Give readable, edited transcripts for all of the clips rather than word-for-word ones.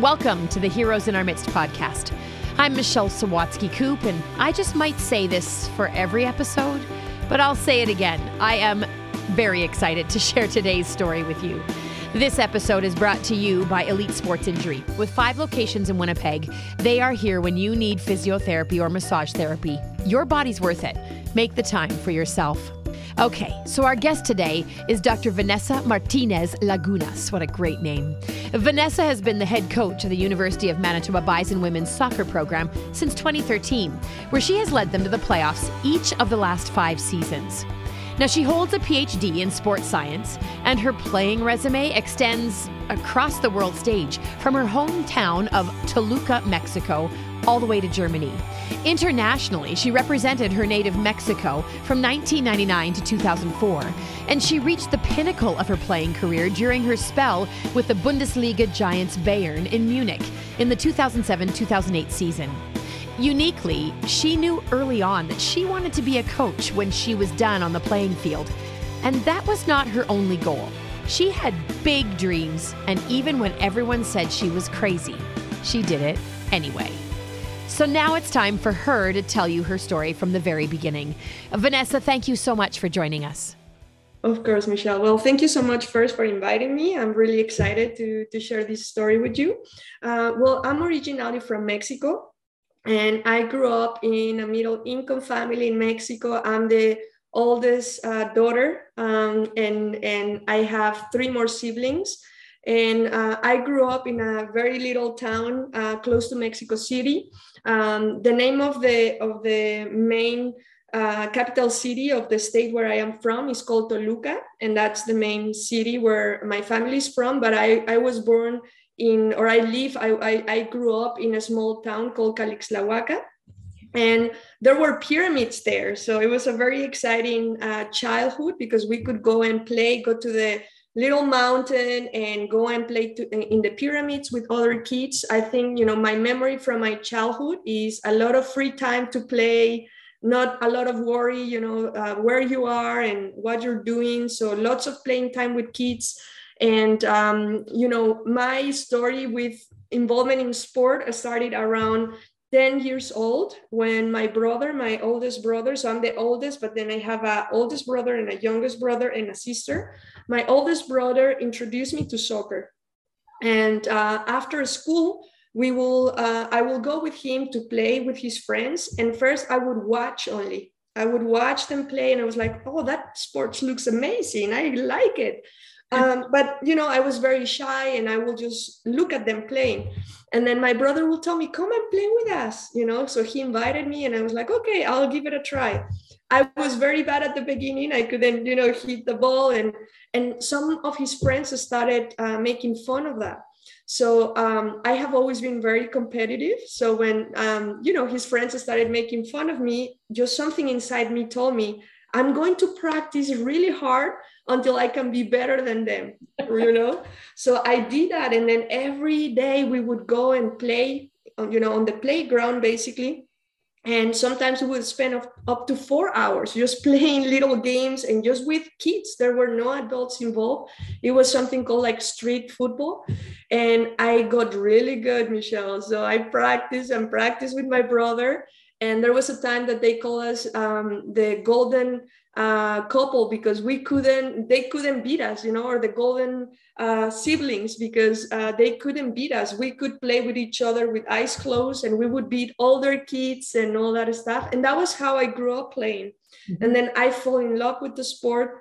Welcome to the Heroes in Our Midst podcast. I'm Michelle Sawatsky-Koop, and I just might say this for every episode, but I'll say it again. I am very excited to share today's story with you. This episode is brought to you by Elite Sports Injury. With 5 locations in Winnipeg, they are here when you need physiotherapy or massage therapy. Your body's worth it. Make the time for yourself. Okay, so our guest today is Dr. Vanessa Martinez Lagunas. What a great name. Vanessa has been the head coach of the University of Manitoba Bison women's soccer program since 2013, where she has led them to the playoffs each of the last 5 seasons. Now, she holds a PhD in sports science, and her playing resume extends across the world stage from her hometown of Toluca, Mexico, all the way to Germany. Internationally, she represented her native Mexico from 1999 to 2004, and she reached the pinnacle of her playing career during her spell with the Bundesliga giants Bayern in Munich in the 2007-2008 season. Uniquely, she knew early on that she wanted to be a coach when she was done on the playing field, and that was not her only goal. She had big dreams, and even when everyone said she was crazy, she did it anyway. So now it's time for her to tell you her story from the very beginning. Vanessa, thank you so much for joining us. Of course, Michelle. Well, thank you so much first for inviting me. I'm really excited to share this story with you. Well, I'm originally from Mexico, and I grew up in a middle-income family in Mexico. I'm the oldest daughter, and I have 3 more siblings. And I grew up in a very little town close to Mexico City. The name of the main capital city of the state where I am from is called Toluca, and that's the main city where my family is from. But I was born in, or I live, I grew up in a small town called Calixtlahuaca, and there were pyramids there. So it was a very exciting childhood because we could go and play, go to the little mountain and go and play in the pyramids with other kids. I think, my memory from my childhood is a lot of free time to play, not a lot of worry, where you are and what you're doing. So lots of playing time with kids. And, my story with involvement in sport started around 10 years old when my oldest brother, so I'm the oldest, but then I have an oldest brother and a youngest brother and a sister. My oldest brother introduced me to soccer. And after school, I will go with him to play with his friends. And first I would watch only. I would watch them play and I was like, oh, that sport looks amazing. I like it. But, I was very shy and I will just look at them playing. And then my brother will tell me, come and play with us, So he invited me and I was like, okay, I'll give it a try. I was very bad at the beginning. I couldn't, hit the ball. And some of his friends started making fun of that. So I have always been very competitive. So when, his friends started making fun of me, just something inside me told me, I'm going to practice really hard until I can be better than them, So I did that. And then every day we would go and play, on the playground, basically. And sometimes we would spend up to 4 hours just playing little games and just with kids. There were no adults involved. It was something called like street football. And I got really good, Michelle. So I practiced and practiced with my brother. And there was a time that they called us the golden couple because they couldn't beat us, or the golden siblings because they couldn't beat us. We could play with each other with eyes closed and we would beat all their kids and all that stuff. And that was how I grew up playing. Mm-hmm. And then I fell in love with the sport.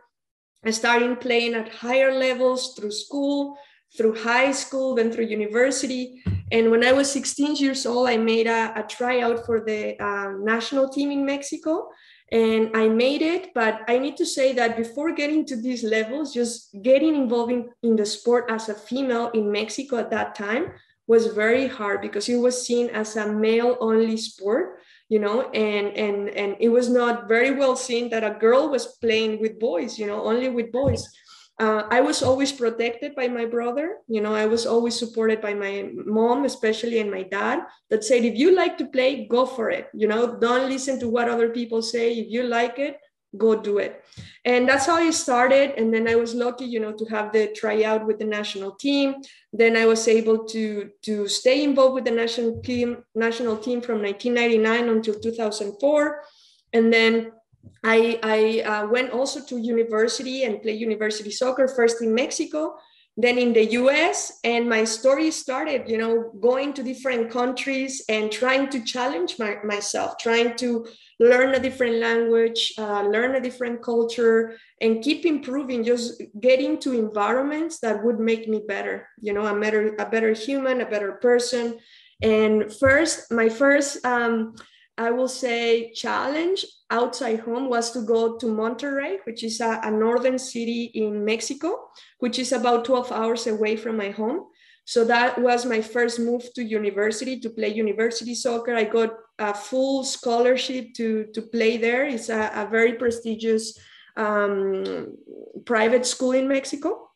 I started playing at higher levels through school, through high school, then through university. And when I was 16 years old, I made a tryout for the national team in Mexico. And I made it, but I need to say that before getting to these levels, just getting involved in the sport as a female in Mexico at that time was very hard because it was seen as a male-only sport, and it was not very well seen that a girl was playing with boys, only with boys. I was always protected by my brother. I was always supported by my mom, especially, and my dad that said, if you like to play, go for it. Don't listen to what other people say. If you like it, go do it. And that's how I started. And then I was lucky, you know, to have the tryout with the national team. Then I was able to stay involved with the national team from 1999 until 2004. And then I went also to university and played university soccer, first in Mexico, then in the US. And my story started, you know, going to different countries and trying to challenge myself, trying to learn a different language, learn a different culture, and keep improving, just getting to environments that would make me better, you know, a better human, a better person. And my first, I will say, challenge outside home was to go to Monterrey, which is a northern city in Mexico, which is about 12 hours away from my home. So that was my first move to university, to play university soccer. I got a full scholarship to play there. It's a very prestigious private school in Mexico.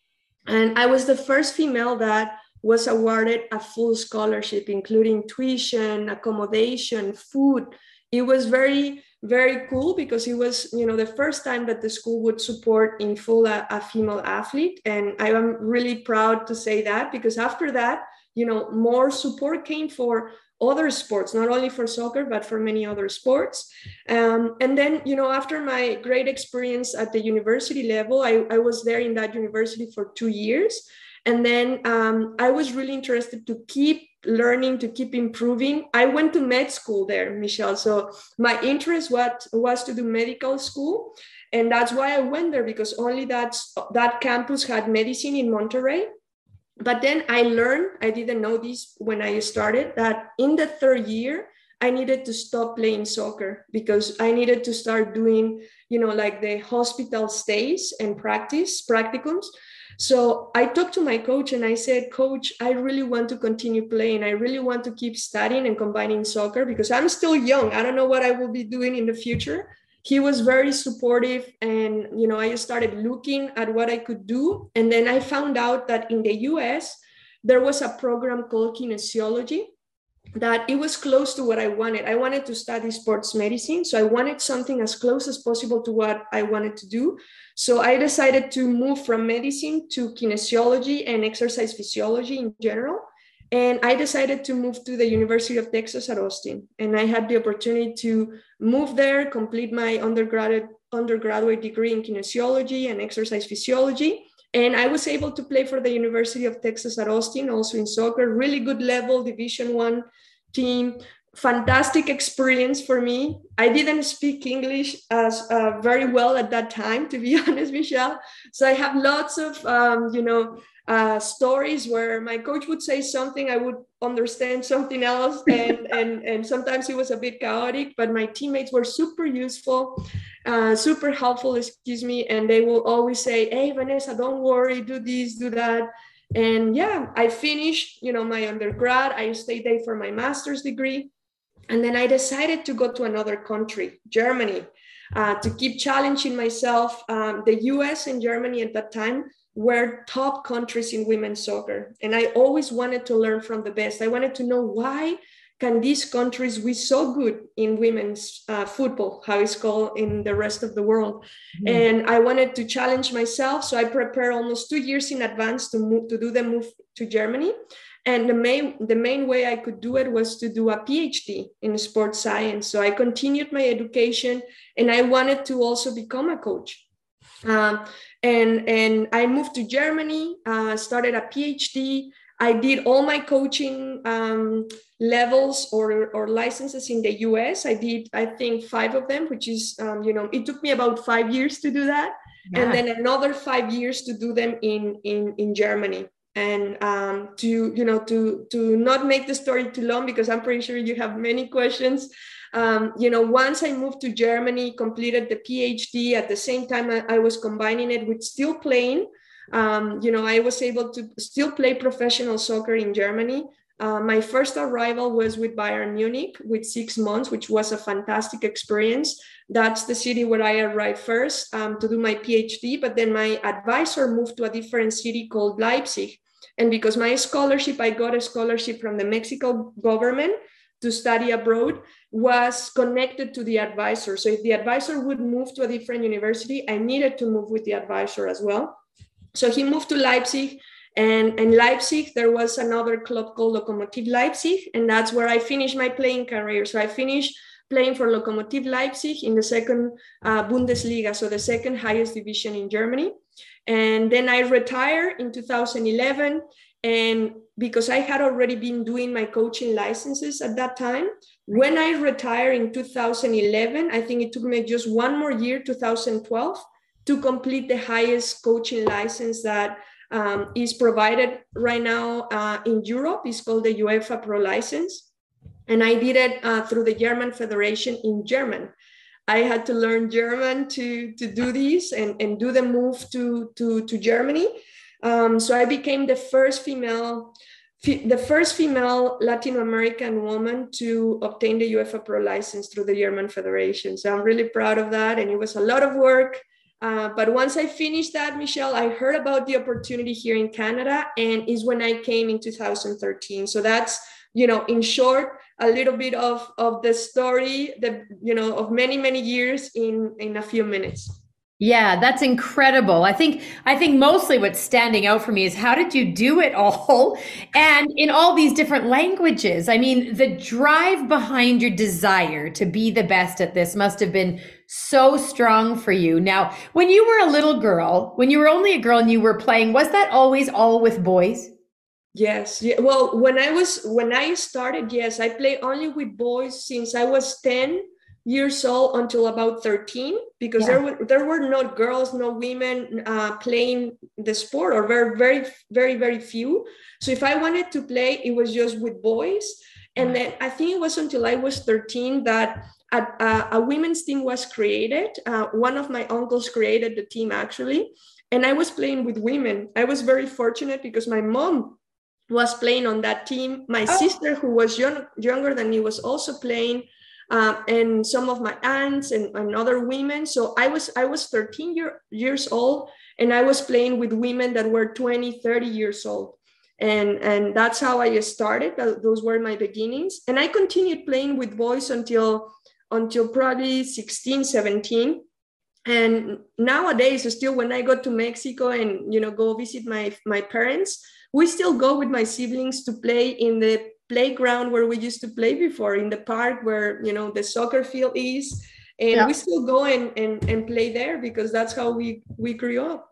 And I was the first female that was awarded a full scholarship, including tuition, accommodation, food. It was very, very cool because it was, you know, the first time that the school would support in full a female athlete. And I am really proud to say that, because after that, you know, more support came for other sports, not only for soccer, but for many other sports. And then, you know, after my great experience at the university level, I was there in that university for 2 years. And then I was really interested to keep learning, to keep improving. I went to med school there, Michelle. So my interest was to do medical school. And that's why I went there, because only that campus had medicine in Monterrey. But then I learned, I didn't know this when I started, that in the third year, I needed to stop playing soccer because I needed to start doing, you know, like the hospital stays and practicums. So I talked to my coach and I said, "Coach, I really want to continue playing. I really want to keep studying and combining soccer because I'm still young. I don't know what I will be doing in the future." He was very supportive. And, you know, I started looking at what I could do. And then I found out that in the US, there was a program called kinesiology, that it was close to what I wanted. I wanted to study sports medicine. So I wanted something as close as possible to what I wanted to do. So I decided to move from medicine to kinesiology and exercise physiology in general. And I decided to move to the University of Texas at Austin. And I had the opportunity to move there, complete my undergraduate degree in kinesiology and exercise physiology. And I was able to play for the University of Texas at Austin, also in soccer, really good level, Division I team, fantastic experience for me. I didn't speak English as very well at that time, to be honest, Michelle. So I have lots of, stories where my coach would say something, I would understand something else. And sometimes it was a bit chaotic, but my teammates were super useful, super helpful, And they will always say, "Hey, Vanessa, don't worry, do this, do that." And yeah, I finished, you know, my undergrad. I stayed there for my master's degree. And then I decided to go to another country, Germany, to keep challenging myself. The US and Germany at that time were top countries in women's soccer. And I always wanted to learn from the best. I wanted to know why can these countries be so good in women's football, how it's called in the rest of the world. Mm. And I wanted to challenge myself. So I prepared almost 2 years in advance to do the move to Germany. And the main way I could do it was to do a PhD in sports science. So I continued my education and I wanted to also become a coach. And I moved to Germany, started a PhD. I did all my coaching levels or licenses in the US. I did, I think, 5 of them, which is, it took me about 5 years to do that. Yeah. And then another 5 years to do them in Germany. And to not make the story too long, because I'm pretty sure you have many questions. Once I moved to Germany, completed the PhD at the same time, I was combining it with still playing. I was able to still play professional soccer in Germany. My first arrival was with Bayern Munich with 6 months, which was a fantastic experience. That's the city where I arrived first to do my PhD, but then my advisor moved to a different city called Leipzig. And because I got a scholarship from the Mexican government to study abroad was connected to the advisor. So if the advisor would move to a different university, I needed to move with the advisor as well. So he moved to Leipzig, and in Leipzig, there was another club called Lokomotiv Leipzig, and that's where I finished my playing career. So I finished playing for Lokomotiv Leipzig in the second Bundesliga, so the second highest division in Germany. And then I retired in 2011, and because I had already been doing my coaching licenses at that time. When I retired in 2011, I think it took me just one more year, 2012, to complete the highest coaching license that is provided right now in Europe. It's called the UEFA Pro License. And I did it through the German Federation in German. I had to learn German to do this and do the move to Germany. So I became the first female Latin American woman to obtain the UEFA Pro License through the German Federation. So I'm really proud of that. And it was a lot of work. But once I finished that, Michelle, I heard about the opportunity here in Canada, and is when I came in 2013. So that's, you know, in short, a little bit of the story that, you know, of many, many years in a few minutes. Yeah, that's incredible. I think mostly what's standing out for me is how did you do it all and in all these different languages? I mean, the drive behind your desire to be the best at this must have been so strong for you. Now, when you were a little girl, when you were only a girl and you were playing, was that always all with boys? Yes. Yeah. Well, when I started, yes, I played only with boys since I was 10 years old until about 13, because there were no girls, no women playing the sport, or very, very, very, very few. So if I wanted to play, it was just with boys. And then I think it was until I was 13 that a women's team was created. One of my uncles created the team, actually, and I was playing with women. I was very fortunate because my mom was playing on that team. My sister, who was younger than me, was also playing. And some of my aunts and other women. So I was 13 years old, and I was playing with women that were 20, 30 years old. And that's how I started. Those were my beginnings. And I continued playing with boys until probably 16, 17. And nowadays, still when I go to Mexico and, you know, go visit my parents, we still go with my siblings to play in the playground where we used to play before, in the park where, you know, the soccer field is, and we still go and play there, because that's how we grew up.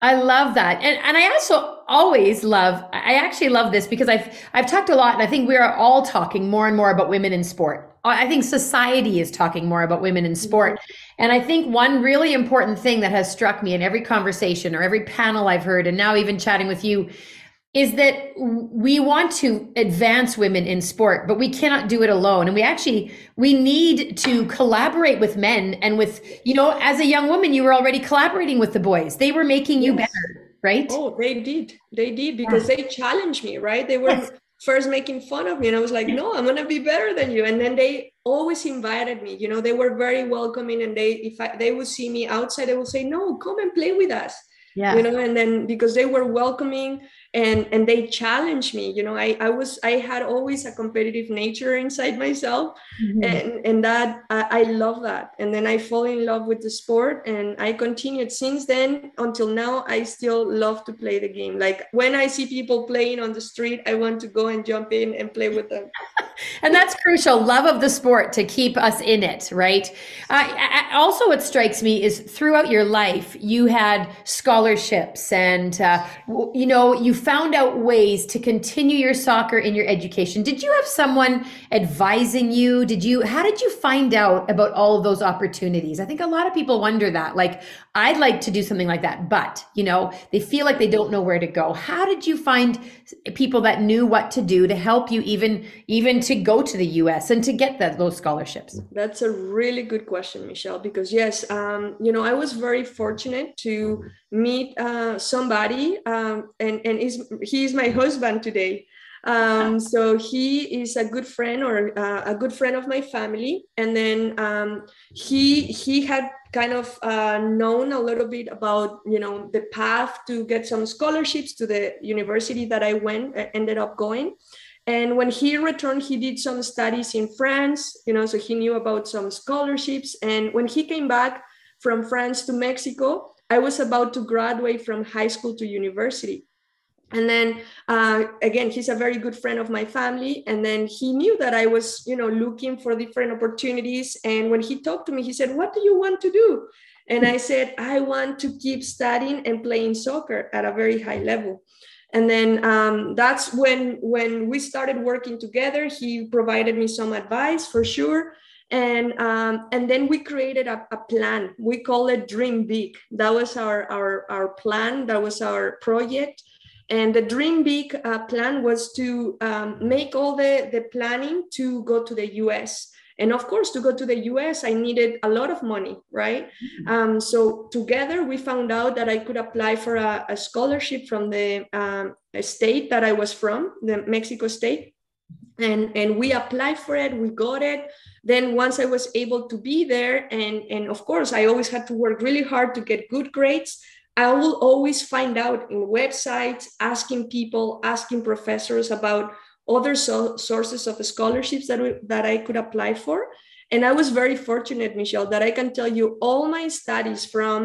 I love that. And I also always love this, because I've talked a lot, and I think we are all talking more and more about women in sport. I think society is talking more about women in sport. And I think one really important thing that has struck me in every conversation or every panel I've heard, and now even chatting with you, is that we want to advance women in sport, but we cannot do it alone. And we need to collaborate with men, and with, you know, as a young woman, you were already collaborating with the boys. They were making you better, right? Oh, they did because they challenged me, right? They were first making fun of me, and I was like, no, I'm going to be better than you. And then they always invited me, you know, they were very welcoming, and if they would see me outside, they would say, no, come and play with us. Yeah. You know, and then because they were welcoming and they challenged me, you know, I had always a competitive nature inside myself, and that I love that. And then I fall in love with the sport, and I continued since then until now. I still love to play the game. Like when I see people playing on the street, I want to go and jump in and play with them. And that's crucial. Love of the sport to keep us in it, right? Also, what strikes me is throughout your life, you had scholarships and, you know, you found out ways to continue your soccer in your education. Did you have someone advising you? How did you find out about all of those opportunities? I think a lot of people wonder that, like, I'd like to do something like that, but, you know, they feel like they don't know where to go. How did you find people that knew what to do to help you even to go to the US and to get those scholarships? That's a really good question, Michelle, because yes, you know, I was very fortunate to meet somebody, he is my husband today. So he is a good friend, or a good friend of my family. And then he had kind of known a little bit about, you know, the path to get some scholarships to the university that I ended up going. And when he returned, he did some studies in France, so he knew about some scholarships. And when he came back from France to Mexico, I was about to graduate from high school to university. And then again, he's a very good friend of my family. And then he knew that I was, looking for different opportunities. And when he talked to me, he said, "What do you want to do?" And I said, "I want to keep studying and playing soccer at a very high level." And then that's when we started working together. He provided me some advice for sure. And then we created a plan. We call it Dream Big. That was our plan. That was our project. And the Dream Big plan was to make all the planning to go to the US. And of course, to go to the US, I needed a lot of money, right? Mm-hmm. So together we found out that I could apply for a scholarship from the state that I was from, the Mexico state. And we applied for it, we got it. Then once I was able to be there, and of course, I always had to work really hard to get good grades. I will always find out in websites, asking people, asking professors about other sources of scholarships that I could apply for. And I was very fortunate, Michelle, that I can tell you all my studies from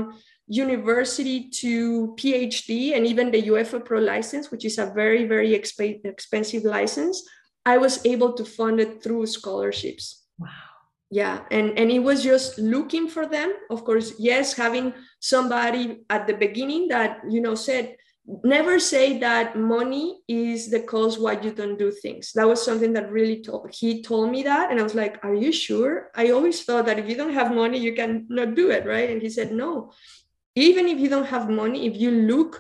university to PhD and even the UEFA Pro License, which is a very, very expensive license, I was able to fund it through scholarships. Wow. Yeah. And it was just looking for them. Of course, yes, having somebody at the beginning that, said, never say that money is the cause why you don't do things. That was something that really he told me that. And I was like, "Are you sure? I always thought that if you don't have money, you can not do it." Right. And he said, "No, even if you don't have money, if you look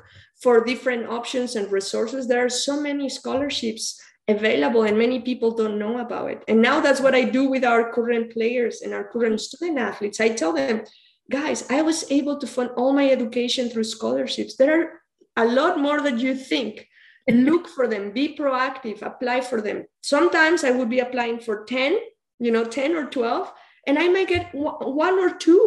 for different options and resources, there are so many scholarships available and many people don't know about it." And now that's what I do with our current players and our current student athletes. I tell them, "Guys, I was able to fund all my education through scholarships. There are a lot more than you think. Look for them, be proactive, apply for them." Sometimes I would be applying for 10 or 12, and I might get one or two,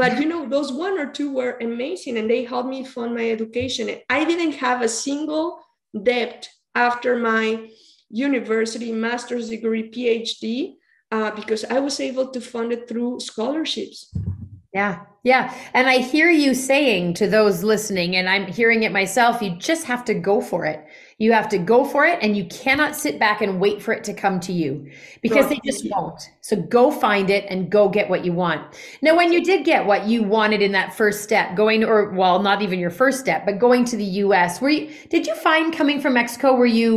but those one or two were amazing and they helped me fund my education. I didn't have a single debt after my university, master's degree, PhD, because I was able to fund it through scholarships. Yeah. Yeah. And I hear you saying to those listening, and I'm hearing it myself, you just have to go for it. You have to go for it, and you cannot sit back and wait for it to come to you, because they just won't. So go find it and go get what you want. Now, when you did get what you wanted in that first step, not even your first step, but going to the US, did you find coming from Mexico, were you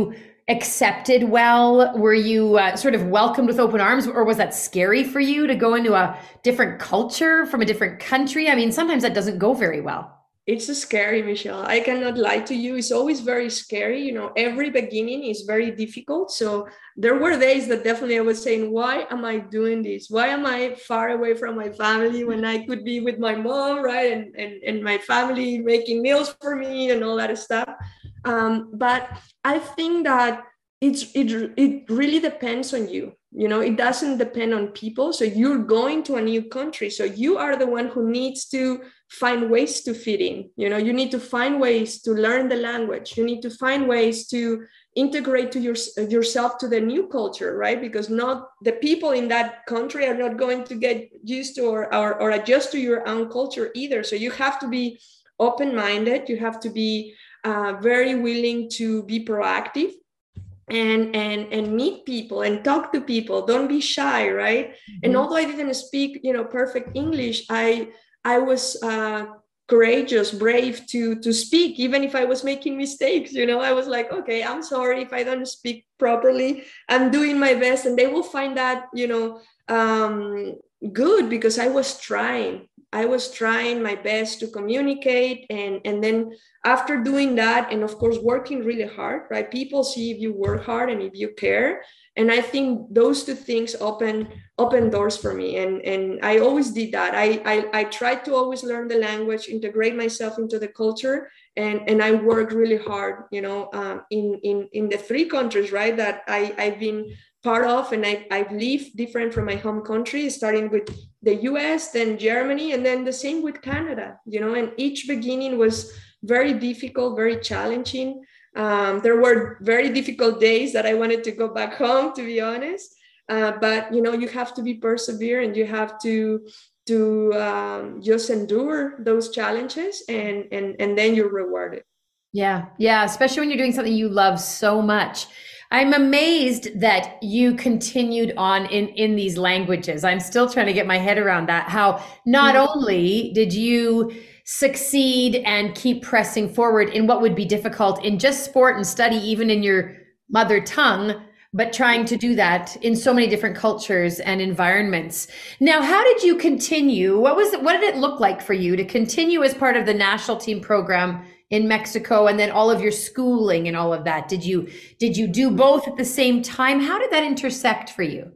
accepted well? Were you sort of welcomed with open arms, or was that scary for you to go into a different culture from a different country? I mean, sometimes that doesn't go very well. It's scary, Michelle. I cannot lie to you. It's always very scary. Every beginning is very difficult. So there were days that definitely I was saying, "Why am I doing this? Why am I far away from my family when I could be with my mom, right? And my family making meals for me and all that stuff." But I think that it really depends on you. It doesn't depend on people. So you're going to a new country. So you are the one who needs to find ways to fit in. You need to find ways to learn the language. You need to find ways to integrate to yourself to the new culture, right? Because not the people in that country are not going to get used to or adjust to your own culture either. So you have to be open-minded. You have to be very willing to be proactive and meet people and talk to people. Don't be shy, right? Mm-hmm. And although I didn't speak, perfect English, I was courageous, brave to speak, even if I was making mistakes. I was like, "Okay, I'm sorry if I don't speak properly. I'm doing my best," and they will find that, good, because I was trying. I was trying my best to communicate. And then after doing that, and of course, working really hard, right? People see if you work hard and if you care. And I think those two things open doors for me. And I always did that. I tried to always learn the language, integrate myself into the culture. And I worked really hard, in the three countries, right, that I've been part of, and I've lived different from my home country, starting with the US, then Germany, and then the same with Canada, and each beginning was very difficult, very challenging. There were very difficult days that I wanted to go back home, to be honest. But, you know, you have to be perseverant. You have to just endure those challenges and then you're rewarded. Yeah. Yeah. Especially when you're doing something you love so much. I'm amazed that you continued on in these languages. I'm still trying to get my head around that, how not only did you succeed and keep pressing forward in what would be difficult in just sport and study, even in your mother tongue, but trying to do that in so many different cultures and environments. Now, how did you continue? What did it look like for you to continue as part of the national team program in Mexico, and then all of your schooling and all of that? Did you do both at the same time? How did that intersect for you?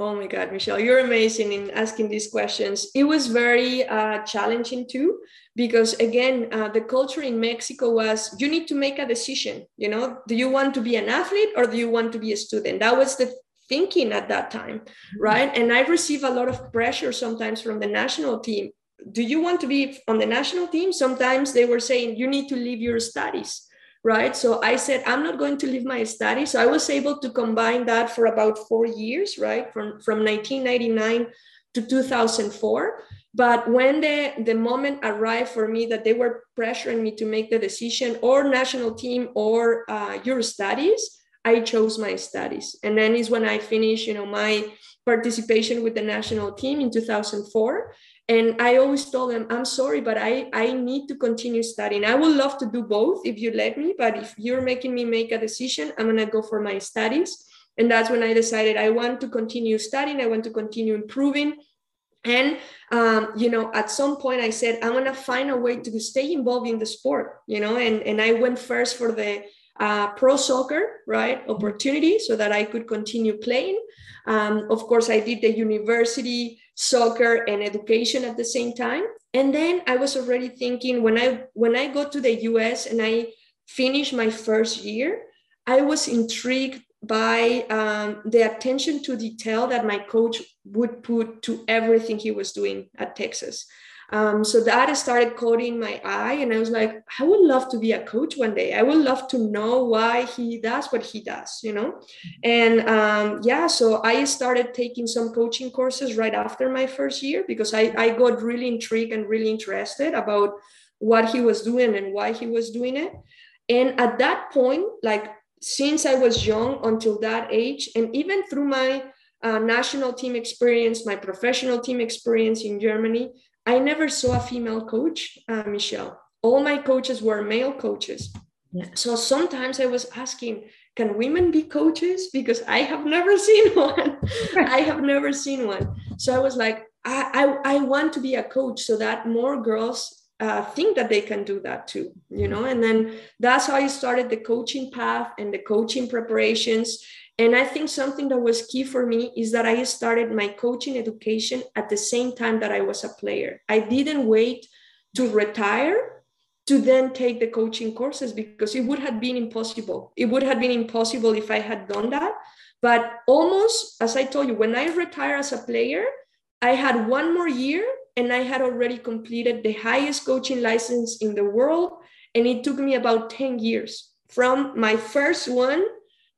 Oh my God, Michelle, you're amazing in asking these questions. It was very challenging too, because again, the culture in Mexico was, you need to make a decision, you know, do you want to be an athlete or do you want to be a student? That was the thinking at that time, right? And I received a lot of pressure sometimes from the national team. Do you want to be on the national team? Sometimes they were saying, you need to leave your studies, right? So I said, I'm not going to leave my studies. So I was able to combine that for about 4 years, right? From 1999 to 2004. But when the moment arrived for me that they were pressuring me to make the decision, or national team or your studies, I chose my studies. And then is when I finished, you know, my participation with the national team in 2004. And I always told them, I'm sorry, but I need to continue studying. I would love to do both if you let me, but if you're making me make a decision, I'm going to go for my studies. And that's when I decided I want to continue studying. I want to continue improving. And, you know, at some point I said, I'm going to find a way to stay involved in the sport, you know, and I went first for the pro soccer, right, opportunity so that I could continue playing. Of course, I did the university soccer and education at the same time. And then I was already thinking when I go to the US and I finish my first year, I was intrigued by the attention to detail that my coach would put to everything he was doing at Texas. So that started coding my eye, and I was like, I would love to be a coach one day. I would love to know why he does what he does, you know? And so I started taking some coaching courses right after my first year, because I got really intrigued and really interested about what he was doing and why he was doing it. And at that point, like since I was young until that age, and even through my national team experience, my professional team experience in Germany, I never saw a female coach, Michelle. All my coaches were male coaches. Yeah. So sometimes I was asking, can women be coaches? Because I have never seen one. I have never seen one. So I was like, I want to be a coach so that more girls think that they can do that too, you know? And then that's how I started the coaching path and the coaching preparations. And I think something that was key for me is that I started my coaching education at the same time that I was a player. I didn't wait to retire to then take the coaching courses, because it would have been impossible. It would have been impossible if I had done that. But almost, as I told you, when I retired as a player, I had one more year and I had already completed the highest coaching license in the world. And it took me about 10 years from my first one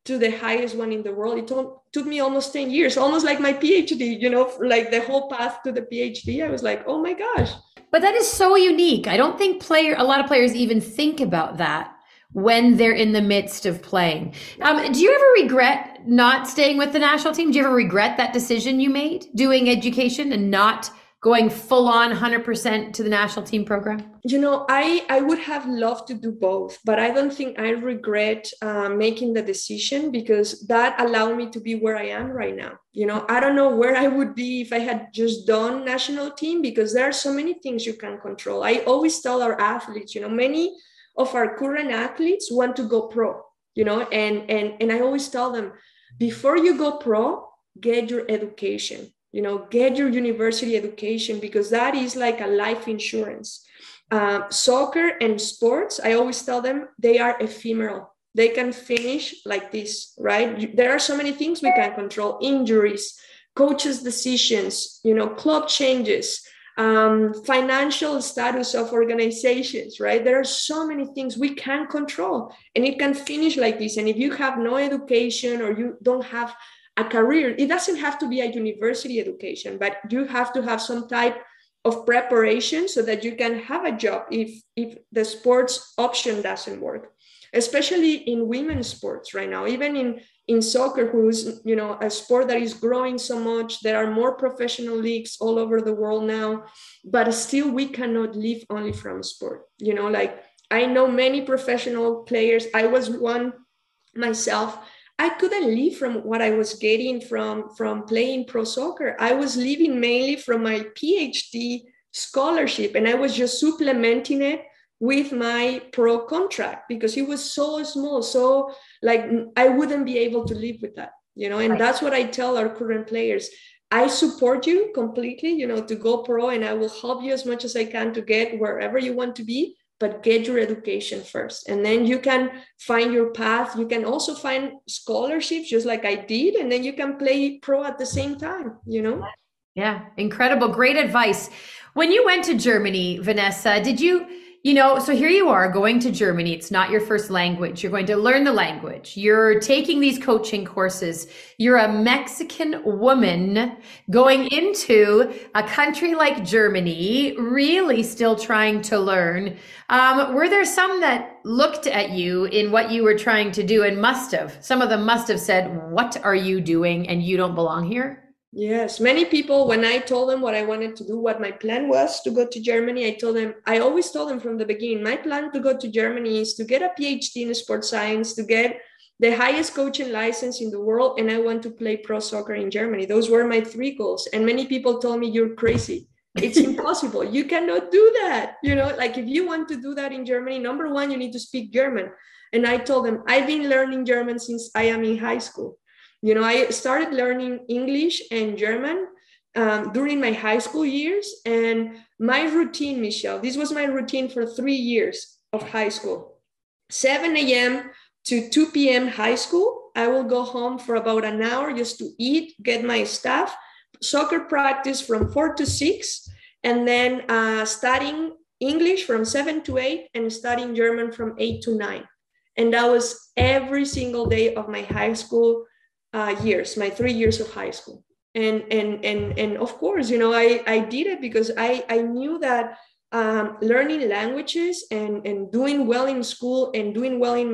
to the highest one in the world. It took me almost 10 years, almost like my PhD, you know, like the whole path to the PhD. I was like, oh my gosh. But that is so unique. I don't think a lot of players even think about that when they're in the midst of playing. Do you ever regret not staying with the national team? Do you ever regret that decision you made, doing education and not going full on 100% to the national team program? You know, I would have loved to do both, but I don't think I regret making the decision, because that allowed me to be where I am right now. You know, I don't know where I would be if I had just done national team, because there are so many things you can control. I always tell our athletes, you know, many of our current athletes want to go pro, you know, and I always tell them, before you go pro, get your education. You know, get your university education, because that is like a life insurance. Soccer and sports, I always tell them, they are ephemeral. They can finish like this, right? There are so many things we can control: injuries, coaches' decisions, you know, club changes, Financial status of organizations, right? There are so many things we can control, and it can finish like this. And if you have no education or you don't have a career, it doesn't have to be a university education, but you have to have some type of preparation so that you can have a job if the sports option doesn't work, especially in women's sports right now, even in soccer, who's, you know, a sport that is growing so much. There are more professional leagues all over the world now, but still we cannot live only from sport. You know, like I know many professional players. I was one myself. I couldn't live from what I was getting from playing pro soccer. I was living mainly from my PhD scholarship, and I was just supplementing it with my pro contract because it was so small. So like I wouldn't be able to live with that, you know, and that's what I tell our current players. I support you completely, you know, to go pro, and I will help you as much as I can to get wherever you want to be, but get your education first. And then you can find your path. You can also find scholarships just like I did. And then you can play pro at the same time, you know? Yeah, incredible. Great advice. When you went to Germany, Vanessa, did you, you know, so here you are going to Germany. It's not your first language. You're going to learn the language. You're taking these coaching courses. You're a Mexican woman going into a country like Germany, really still trying to learn. Were there some that looked at you in what you were trying to do and must have, some of them must have said, what are you doing? And you don't belong here? Yes, many people, when I told them what I wanted to do, what my plan was to go to Germany, I always told them from the beginning, my plan to go to Germany is to get a PhD in sports science, to get the highest coaching license in the world, and I want to play pro soccer in Germany. Those were my three goals. And many people told me, you're crazy. It's impossible. You cannot do that. You know, like if you want to do that in Germany, number one, you need to speak German. And I told them, I've been learning German since I am in high school. You know, I started learning English and German during my high school years. And my routine, Michelle, this was my routine for 3 years of high school. 7 a.m. to 2 p.m. high school. I will go home for about an hour just to eat, get my stuff, soccer practice from 4 to 6, and then studying English from 7 to 8 and studying German from 8 to 9. And that was every single day of my high school years, my 3 years of high school. And of course, you know, I did it because I knew that learning languages and doing well in school and doing well in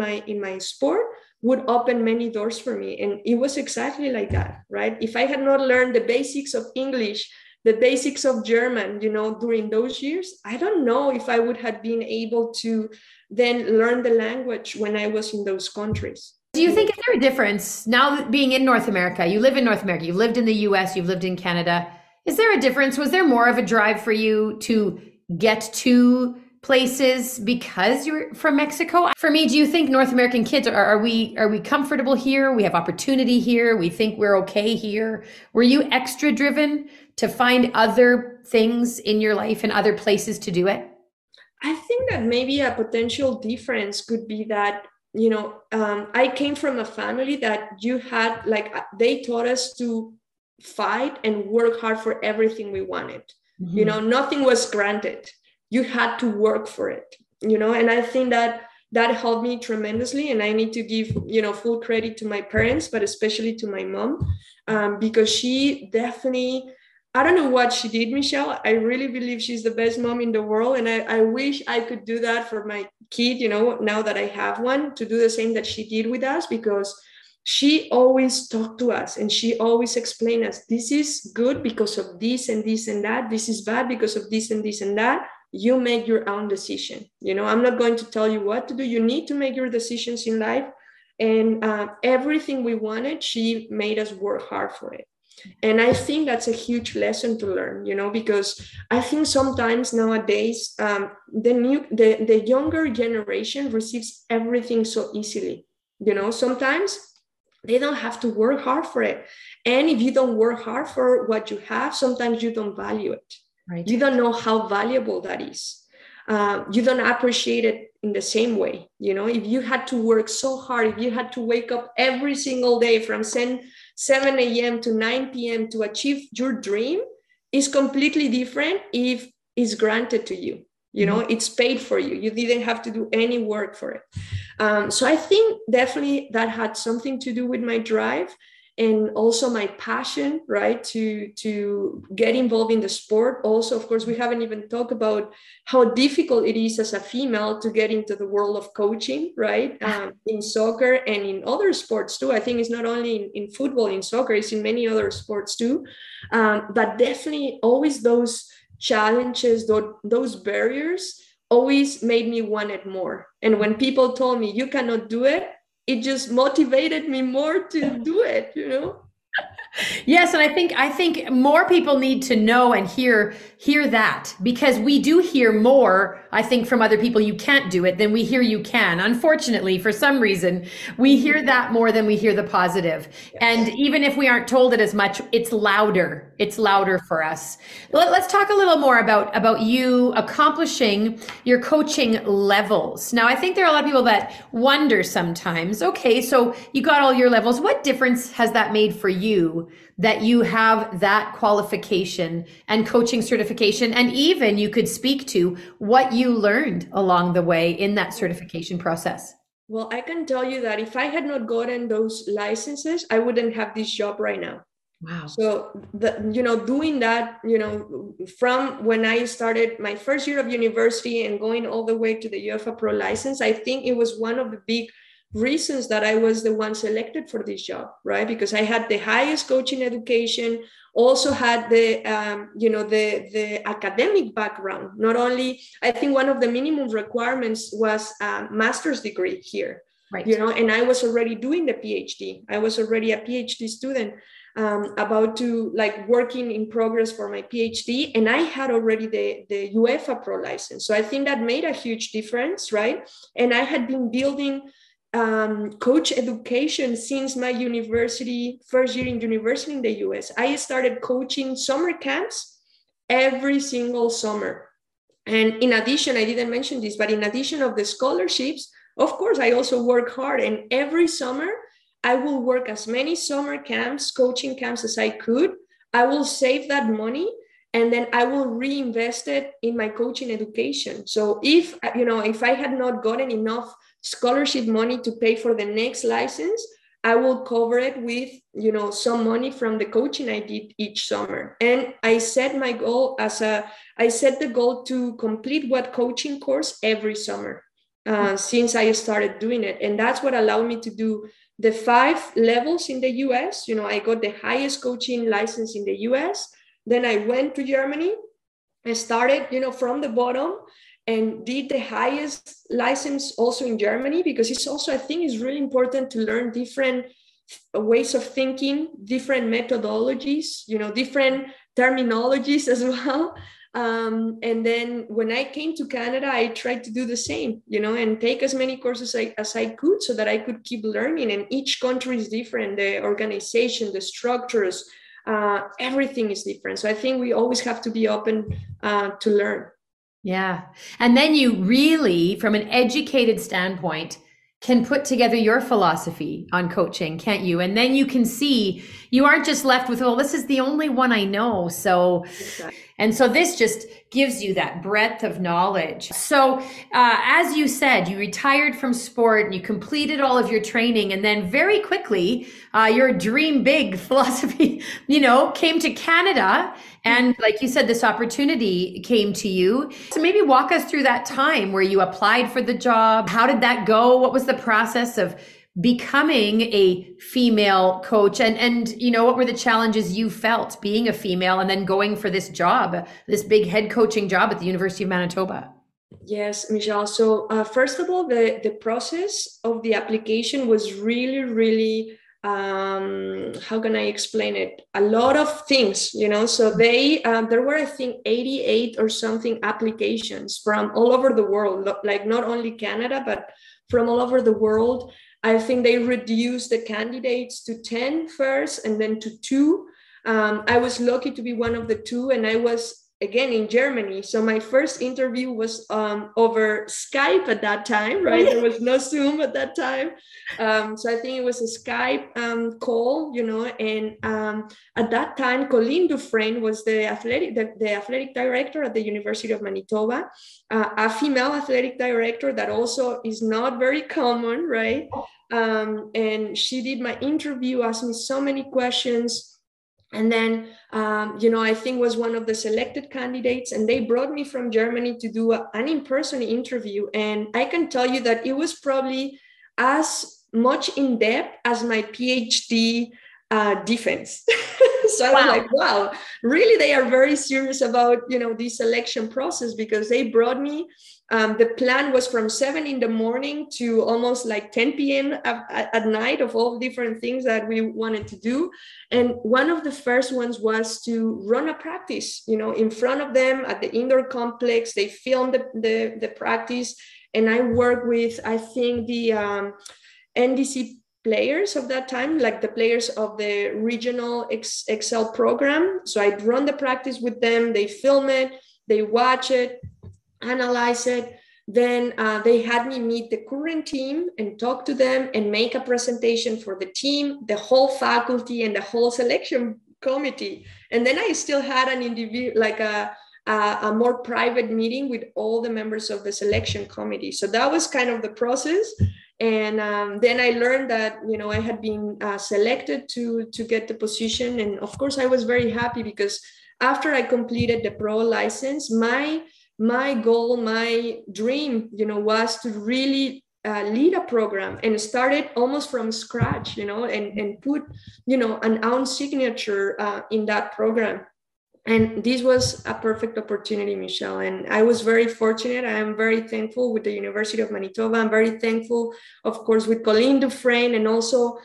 my sport would open many doors for me. And it was exactly like that, right? If I had not learned the basics of English, the basics of German, you know, during those years, I don't know if I would have been able to then learn the language when I was in those countries. Do you think, is there a difference now being in North America? You live in North America, you've lived in the US, you've lived in Canada. Is there a difference? Was there more of a drive for you to get to places because you're from Mexico? For me, do you think North American kids, are we comfortable here? We have opportunity here. We think we're okay here. Were you extra driven to find other things in your life and other places to do it? I think that maybe a potential difference could be that, you know, I came from a family that you had, like, they taught us to fight and work hard for everything we wanted. Mm-hmm. You know, nothing was granted. You had to work for it, you know, and I think that helped me tremendously. And I need to give, you know, full credit to my parents, but especially to my mom, because she definitely, I don't know what she did, Michelle. I really believe she's the best mom in the world. And I wish I could do that for my kid, you know, now that I have one, to do the same that she did with us, because she always talked to us and she always explained us, this is good because of this and this and that. This is bad because of this and this and that. You make your own decision. You know, I'm not going to tell you what to do. You need to make your decisions in life. And everything we wanted, she made us work hard for it. And I think that's a huge lesson to learn, you know, because I think sometimes nowadays, the younger generation receives everything so easily, you know, sometimes they don't have to work hard for it. And if you don't work hard for what you have, sometimes you don't value it. Right. You don't know how valuable that is. You don't appreciate it in the same way. You know, if you had to work so hard, if you had to wake up every single day from 7 a.m. to 9 p.m. to achieve your dream, is completely different if it's granted to you. You know, it's paid for you. You didn't have to do any work for it. So I think definitely that had something to do with my drive and also my passion, right? To get involved in the sport. Also, of course, we haven't even talked about how difficult it is as a female to get into the world of coaching, right? In soccer and in other sports too. I think it's not only in football, in soccer, it's in many other sports too. But definitely always those challenges, those barriers always made me want it more. And when people told me you cannot do it, it just motivated me more to do it, you know? Yes. And I think more people need to know and hear that, because we do hear more, I think, from other people, you can't do it, than we hear you can. Unfortunately, for some reason, we hear that more than we hear the positive. Yes. And even if we aren't told it as much, it's louder. It's louder for us. Let's talk a little more about you accomplishing your coaching levels. Now, I think there are a lot of people that wonder sometimes, okay, so you got all your levels. What difference has that made for you that you have that qualification and coaching certification? And even you could speak to what you learned along the way in that certification process. Well, I can tell you that if I had not gotten those licenses, I wouldn't have this job right now. Wow. So, doing that, from when I started my first year of university and going all the way to the UEFA Pro License, I think it was one of the big reasons that I was the one selected for this job, right? Because I had the highest coaching education, also had the academic background. Not only, I think one of the minimum requirements was a master's degree here, right? And I was already doing the PhD. I was already a PhD student. About to working in progress for my PhD, and I had already the UEFA Pro License. So I think that made a huge difference, right? And I had been building coach education since my first year in university in the US. I started coaching summer camps every single summer. And in addition, I didn't mention this, but in addition of the scholarships, of course, I also work hard, and every summer, I will work as many summer camps, coaching camps as I could. I will save that money and then I will reinvest it in my coaching education. So if I had not gotten enough scholarship money to pay for the next license, I will cover it with, some money from the coaching I did each summer. And I set my goal to complete one coaching course every summer since I started doing it. And that's what allowed me to do the 5 levels in the US. I got the highest coaching license in the US. Then I went to Germany and started, from the bottom and did the highest license also in Germany, because it's also, I think it's really important to learn different ways of thinking, different methodologies, different terminologies as well. And then when I came to Canada, I tried to do the same, and take as many courses as I could so that I could keep learning. And each country is different. The organization, the structures, everything is different. So I think we always have to be open to learn. Yeah. And then you really, from an educated standpoint, can put together your philosophy on coaching, can't you? And then you can see you aren't just left with, well, this is the only one I know. So, exactly. And so this just gives you that breadth of knowledge. So as you said, you retired from sport and you completed all of your training. And then very quickly, your dream big philosophy, came to Canada. And like you said, this opportunity came to you. So maybe walk us through that time where you applied for the job. How did that go? What was the process of becoming a female coach? And what were the challenges you felt being a female and then going for this job, this big head coaching job at the University of Manitoba? Yes, Michelle. So first of all, the process of the application was really, really how can I explain it? A lot of things, so they, there were, I think, 88 or something applications from all over the world, not only Canada, but from all over the world. I think they reduced the candidates to 10 first and then to 2. I was lucky to be one of the 2, and I was again in Germany. So my first interview was over Skype at that time, right? There was no Zoom at that time. So I think it was a Skype call, you know, and at that time, Colleen Dufresne was the athletic director at the University of Manitoba, a female athletic director that also is not very common, right? And she did my interview, asked me so many questions. And then, you know, I think was one of the selected candidates, and they brought me from Germany to do an in-person interview. And I can tell you that it was probably as much in depth as my PhD defense. So I was like, wow, really, they are very serious about, you know, the selection process, because they brought me. The plan was from 7 a.m. to almost like 10 p.m. at night, of all different things that we wanted to do. And one of the first ones was to run a practice, you know, in front of them at the indoor complex. They filmed the practice, and I worked with, I think, the NDC players of that time, like the players of the regional Excel program. So I'd run the practice with them. They film it, they watch it, analyze it. Then they had me meet the current team and talk to them and make a presentation for the team, the whole faculty, and the whole selection committee. And then I still had an individual, like a more private meeting with all the members of the selection committee. So that was kind of the process. And then I learned that, you know, I had been selected to get the position. And of course, I was very happy, because after I completed the pro license, my goal, my dream, you know, was to really lead a program and started almost from scratch, you know, and put, you know, an own signature in that program. And this was a perfect opportunity, Michelle. And I was very fortunate. I am very thankful with the University of Manitoba. I'm very thankful, of course, with Colleen Dufresne. And also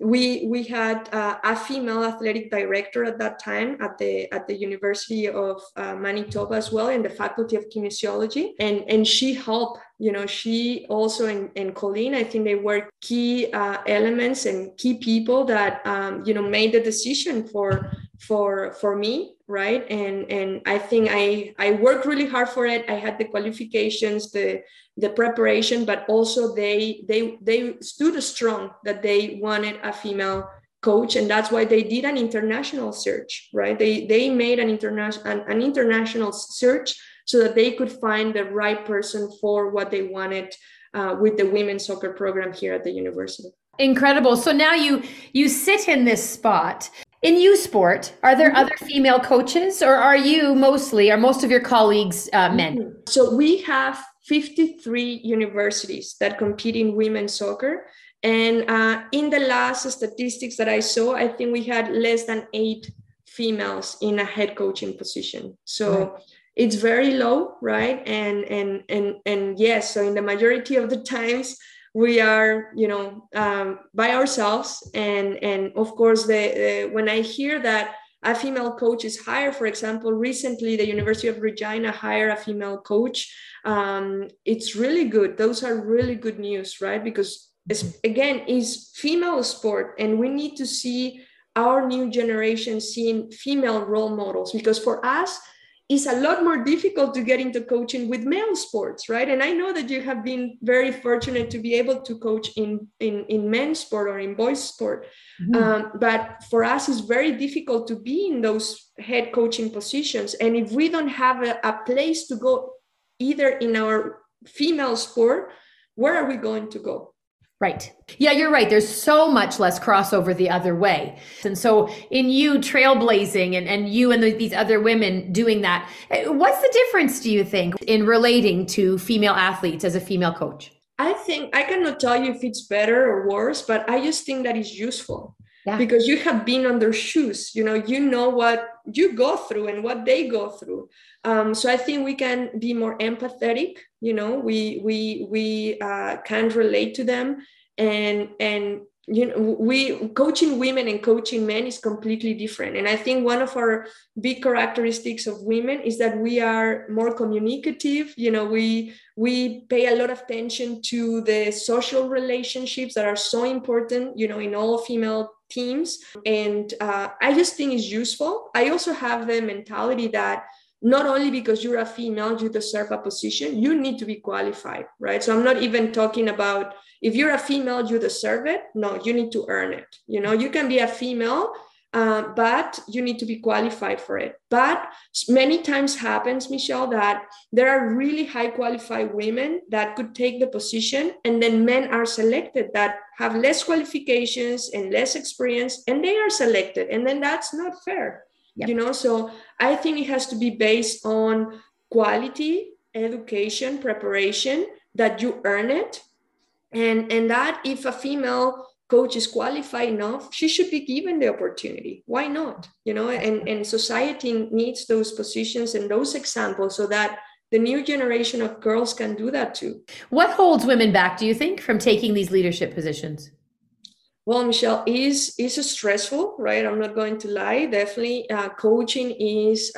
we had a female athletic director at that time at the University of Manitoba as well, in the Faculty of Kinesiology. And she helped, you know, she also and Colleen, I think they were key elements and key people that, you know, made the decision for me, right? And I think I worked really hard for it. I had the qualifications, the preparation, but also they stood strong that they wanted a female coach, and that's why they did an international search, right? They made an international search so that they could find the right person for what they wanted with the women's soccer program here at the university. Incredible. So now you sit in this spot. In U Sport, are there other female coaches, or are most of your colleagues men? So we have 53 universities that compete in women's soccer. And in the last statistics that I saw, I think we had less than 8 females in a head coaching position. So It's very low, right? And yes, so in the majority of the times, we are, you know, by ourselves. And of course, when I hear that a female coach is hired, for example, recently, the University of Regina hired a female coach. It's really good. Those are really good news, right? Because it's female sport, and we need to see our new generation seeing female role models, because for us, it's a lot more difficult to get into coaching with male sports, right? And I know that you have been very fortunate to be able to coach in men's sport or in boys' sport. Mm-hmm. But for us, it's very difficult to be in those head coaching positions. And if we don't have a place to go either in our female sport, where are we going to go? Right. Yeah, you're right. There's so much less crossover the other way. And so in you trailblazing and you and these other women doing that, what's the difference, do you think, in relating to female athletes as a female coach? I think I cannot tell you if it's better or worse, but I just think that it's useful. Yeah. Because you have been on their shoes, you know what you go through and what they go through. So I think we can be more empathetic. You know, we can relate to them, and you know, we coaching women and coaching men is completely different. And I think one of our big characteristics of women is that we are more communicative. You know, we pay a lot of attention to the social relationships that are so important, you know, in all female teams. And I just think it's useful. I also have the mentality that not only because you're a female, you deserve a position, you need to be qualified, right? So I'm not even talking about if you're a female, you deserve it. No, you need to earn it. You know, you can be a female, but you need to be qualified for it. But many times happens, Michelle, that there are really high qualified women that could take the position, and then men are selected that have less qualifications and less experience, and they are selected. And then that's not fair. Yep. You know, so I think it has to be based on quality, education, preparation, that you earn it. And that if a female coach is qualified enough, she should be given the opportunity. Why not? You know, and society needs those positions and those examples so that the new generation of girls can do that too. What holds women back, do you think, from taking these leadership positions? Well, Michelle, is stressful, right? I'm not going to lie. Definitely, coaching is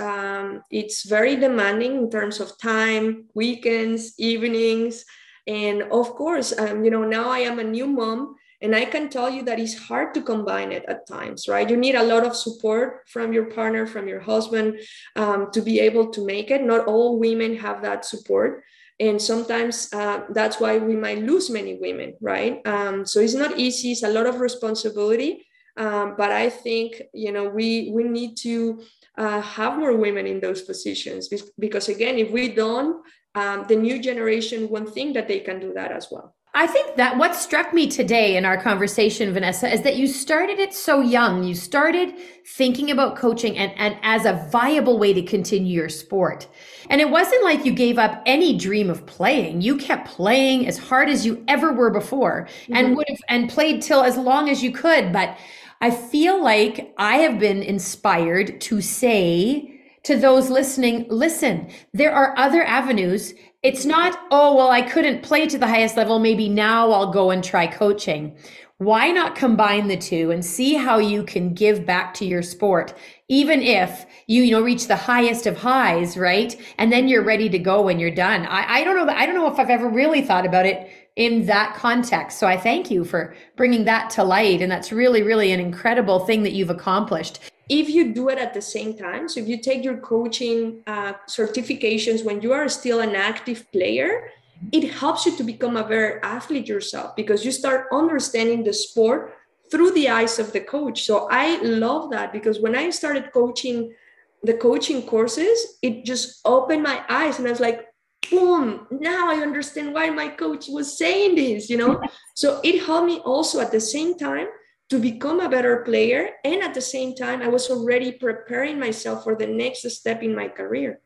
it's very demanding in terms of time, weekends, evenings, and of course, you know, now I am a new mom, and I can tell you that it's hard to combine it at times, right? You need a lot of support from your partner, from your husband, to be able to make it. Not all women have that support. And sometimes that's why we might lose many women, right? So it's not easy. It's a lot of responsibility. But I think, you know, we need to have more women in those positions because, again, if we don't, the new generation won't think that they can do that as well. I think that what struck me today in our conversation, Vanessa, is that you started it so young. You started thinking about coaching and as a viable way to continue your sport. And it wasn't like you gave up any dream of playing. You kept playing as hard as you ever were before and would have and played till as long as you could. But I feel like I have been inspired to say to those listening, listen, there are other avenues. It's not, oh, well, I couldn't play to the highest level. Maybe now I'll go and try coaching. Why not combine the two and see how you can give back to your sport, even if you know, reach the highest of highs, right? And then you're ready to go when you're done. I don't know. I don't know if I've ever really thought about it in that context. So I thank you for bringing that to light. And that's really, really an incredible thing that you've accomplished. If you do it at the same time, so if you take your coaching certifications when you are still an active player, it helps you to become a better athlete yourself because you start understanding the sport through the eyes of the coach. So I love that because when I started coaching the coaching courses, it just opened my eyes and I was like, boom, now I understand why my coach was saying this, you know? So it helped me also at the same time to become a better player. And at the same time, I was already preparing myself for the next step in my career.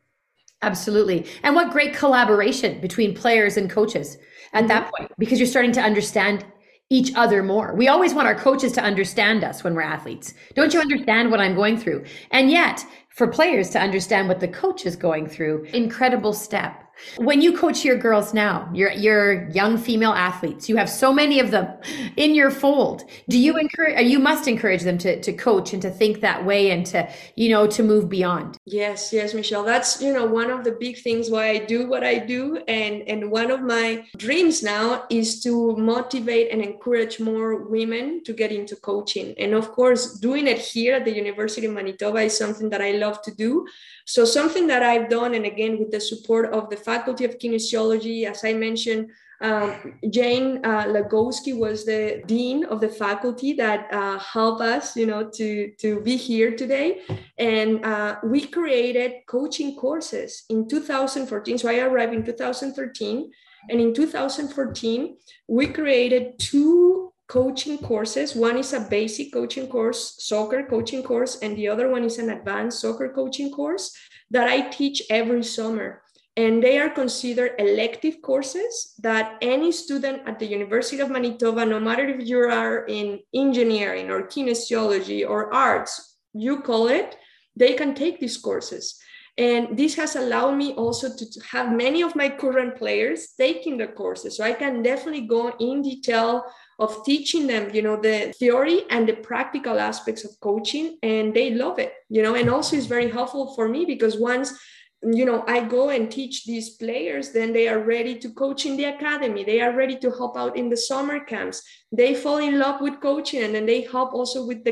Absolutely. And what great collaboration between players and coaches at that point, because you're starting to understand each other more. We always want our coaches to understand us when we're athletes. Don't you understand what I'm going through? And yet for players to understand what the coach is going through, incredible step. When you coach your girls now, your young female athletes, you have so many of them in your fold. Do you encourage, you must encourage them to coach and to think that way and to, you know, to move beyond? Yes. Yes, Michelle. That's, you know, one of the big things why I do what I do. And one of my dreams now is to motivate and encourage more women to get into coaching. And of course, doing it here at the University of Manitoba is something that I love to do. So something that I've done, and again, with the support of the Faculty of Kinesiology, as I mentioned, Jane Lagowski was the dean of the faculty that helped us, you know, to be here today. And we created coaching courses in 2014. So I arrived in 2013. And in 2014, we created two coaching courses. One is a basic coaching course, soccer coaching course, and the other one is an advanced soccer coaching course that I teach every summer. And they are considered elective courses that any student at the University of Manitoba, no matter if you are in engineering or kinesiology or arts, you call it, they can take these courses. And this has allowed me also to have many of my current players taking the courses. So I can definitely go in detail of teaching them, you know, the theory and the practical aspects of coaching, and they love it, you know. And also it's very helpful for me because once, you know, I go and teach these players, then they are ready to coach in the academy. They are ready to help out in the summer camps. They fall in love with coaching, and then they help also with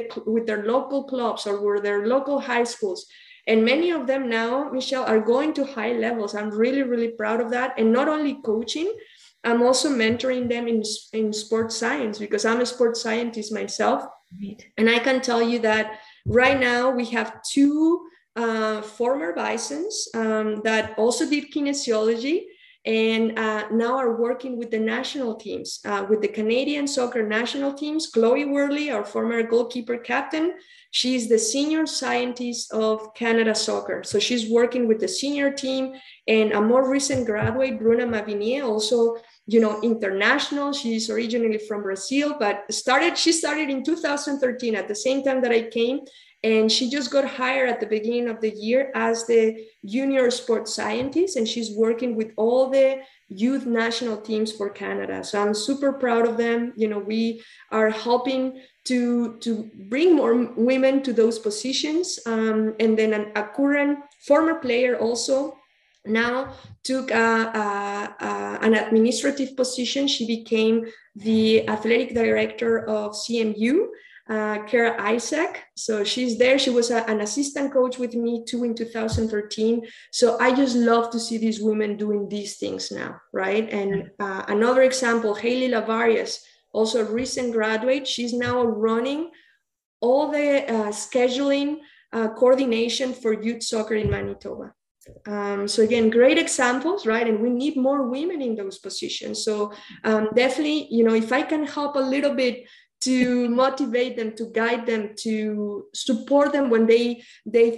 their local clubs or with their local high schools. And many of them now, Michelle, are going to high levels. I'm really, really proud of that. And not only coaching, I'm also mentoring them in sports science because I'm a sports scientist myself. Right. And I can tell you that right now we have two former Bisons that also did kinesiology and now are working with the national teams, with the Canadian soccer national teams. Chloe Worley, our former goalkeeper captain, she's the senior scientist of Canada soccer. So she's working with the senior team, and a more recent graduate, Bruna Mabinier, also, you know, international. She's originally from Brazil, but she started in 2013 at the same time that I came. And she just got hired at the beginning of the year as the junior sports scientist, and she's working with all the youth national teams for Canada. So I'm super proud of them. You know, we are helping to bring more women to those positions. And then a current former player also now took an administrative position. She became the athletic director of CMU. Kara Isaac. So she's there. She was an assistant coach with me too in 2013. So I just love to see these women doing these things now, right? And another example, Haley Lavarias, also a recent graduate. She's now running all the scheduling coordination for youth soccer in Manitoba. So again, great examples, right? And we need more women in those positions. So definitely, you know, if I can help a little bit to motivate them, to guide them, to support them when they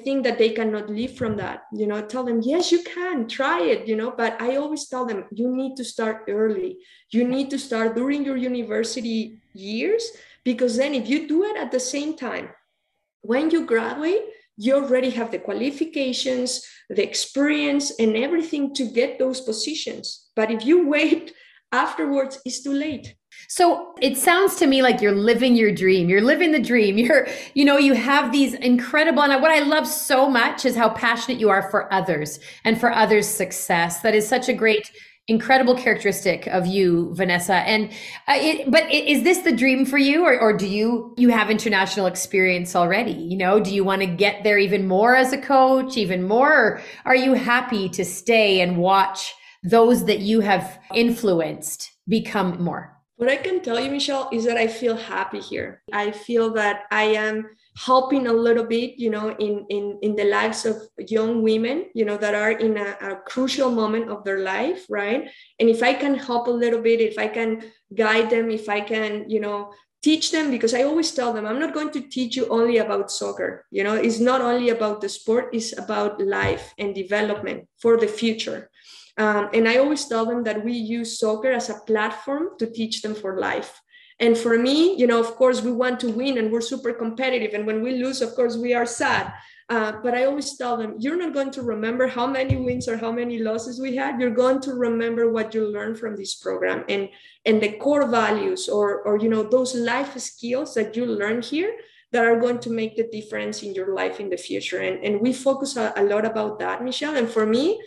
think that they cannot live from that, you know, tell them, yes, you can, try it, you know. But I always tell them, you need to start early. You need to start during your university years, because then if you do it at the same time, when you graduate, you already have the qualifications, the experience, and everything to get those positions. But if you wait afterwards, it's too late. So it sounds to me like you're living your dream. You're living the dream. You know, you have these incredible, and what I love so much is how passionate you are for others and for others' success. That is such a great, incredible characteristic of you, Vanessa. And but is this the dream for you, or do you have international experience already? You know, do you want to get there even more as a coach, even more? Or are you happy to stay and watch those that you have influenced become more? What I can tell you, Michelle, is that I feel happy here. I feel that I am helping a little bit, you know, in the lives of young women, you know, that are in a crucial moment of their life, right? And if I can help a little bit, if I can guide them, if I can, you know, teach them, because I always tell them, I'm not going to teach you only about soccer. You know, it's not only about the sport, it's about life and development for the future. And I always tell them that we use soccer as a platform to teach them for life. And for me, you know, of course, we want to win and we're super competitive. And when we lose, of course, we are sad. But I always tell them, you're not going to remember how many wins or how many losses we had. You're going to remember what you learned from this program and the core values or, you know, those life skills that you learn here that are going to make the difference in your life in the future. And we focus a lot about that, Michelle. And for me,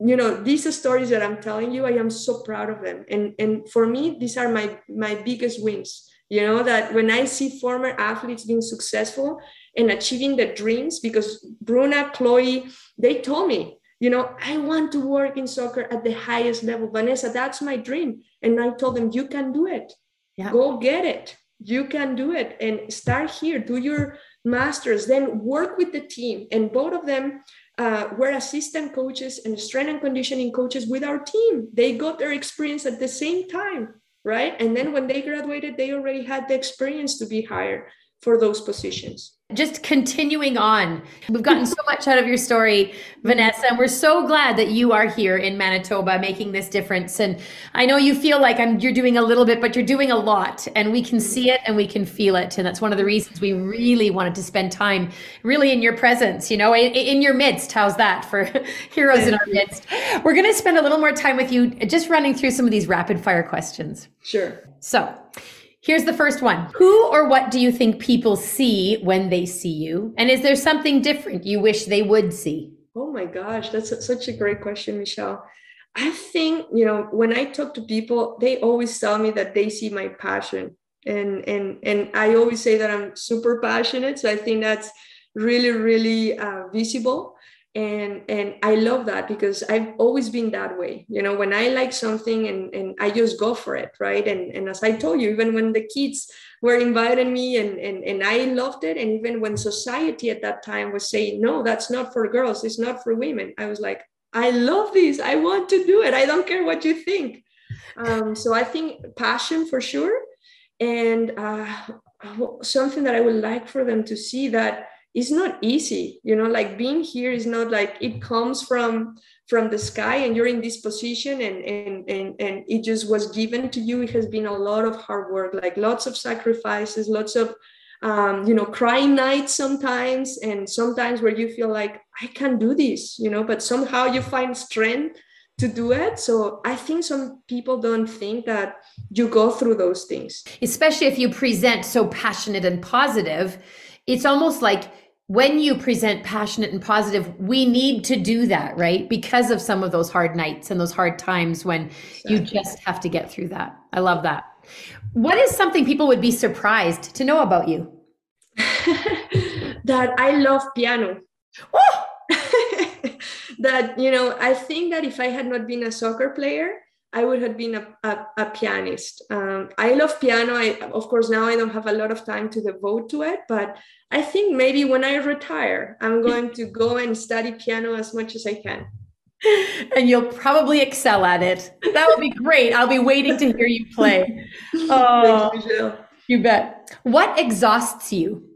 you know, these stories that I'm telling you, I am so proud of them. And for me, these are my biggest wins, you know, that when I see former athletes being successful and achieving their dreams, because Bruna, Chloe, they told me, you know, I want to work in soccer at the highest level. Vanessa, that's my dream. And I told them, you can do it. Yeah. Go get it. You can do it. And start here. Do your master's. Then work with the team. And both of them, were assistant coaches and strength and conditioning coaches with our team. They got their experience at the same time, right? And then when they graduated, they already had the experience to be hired for those positions. just continuing on. We've gotten so much out of your story, Vanessa, and we're so glad that you are here in Manitoba making this difference. And I know you feel like you're doing a little bit, but you're doing a lot, and we can see it and we can feel it. And that's one of the reasons we really wanted to spend time really in your presence, you know, in your midst. How's that for heroes in our midst? We're going to spend a little more time with you just running through some of these rapid fire questions. Sure. So here's the first one. Who or what do you think people see when they see you? And is there something different you wish they would see? Oh my gosh, that's such a great question, Michelle. I think, you know, when I talk to people, they always tell me that they see my passion. And I always say that I'm super passionate. So I think that's really, really visible. And I love that because I've always been that way. You know, when I like something and I just go for it, right? And as I told you, even when the kids were inviting me and I loved it, and even when society at that time was saying, no, that's not for girls, it's not for women, I was like, I love this, I want to do it, I don't care what you think. So I think passion for sure. And something that I would like for them to see that it's not easy, you know, like being here is not like it comes from the sky and you're in this position and it just was given to you. It has been a lot of hard work, like lots of sacrifices, lots of, you know, crying nights sometimes. And sometimes where you feel like I can't do this, you know, but somehow you find strength to do it. So I think some people don't think that you go through those things. Especially if you present so passionate and positive, it's almost like when you present passionate and positive, we need to do that, right? Because of some of those hard nights and those hard times when you just have to get through that. I love that. What is something people would be surprised to know about you? That I love piano. Oh! That, you know, I think that if I had not been a soccer player, I would have been a pianist. I love piano. Of course, now I don't have a lot of time to devote to it, but I think maybe when I retire, I'm going to go and study piano as much as I can. And you'll probably excel at it. That would be great. I'll be waiting to hear you play. Oh, you bet. What exhausts you?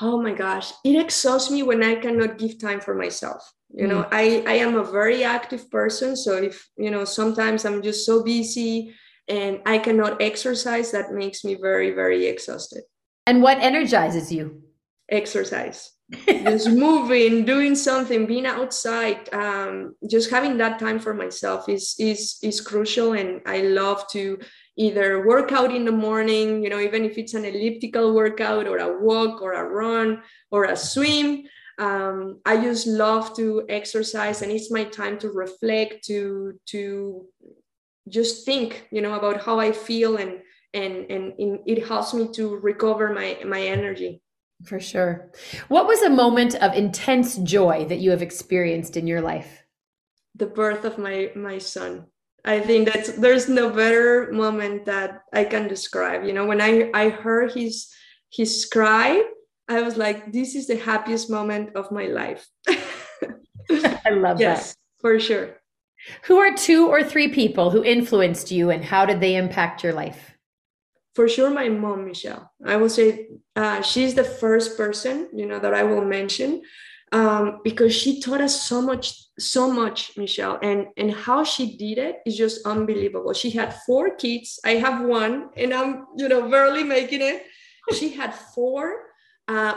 Oh my gosh. It exhausts me when I cannot give time for myself. You know, I am a very active person. So if, you know, sometimes I'm just so busy and I cannot exercise, that makes me very, very exhausted. And what energizes you? Exercise. Just moving, doing something, being outside, just having that time for myself is crucial. And I love to either work out in the morning, you know, even if it's an elliptical workout or a walk or a run or a swim. I just love to exercise, and it's my time to reflect, to just think, you know, about how I feel, and it helps me to recover my energy. For sure. What was a moment of intense joy that you have experienced in your life? The birth of my son. I think there's no better moment that I can describe. You know, when I heard his cry, I was like, this is the happiest moment of my life. I love that. For sure. Who are two or three people who influenced you, and how did they impact your life? For sure, my mom, Michelle. I will say she's the first person, you know, that I will mention because she taught us so much, Michelle. And how she did it is just unbelievable. She had 4 kids. I have 1, and I'm, you know, barely making it. She had 4.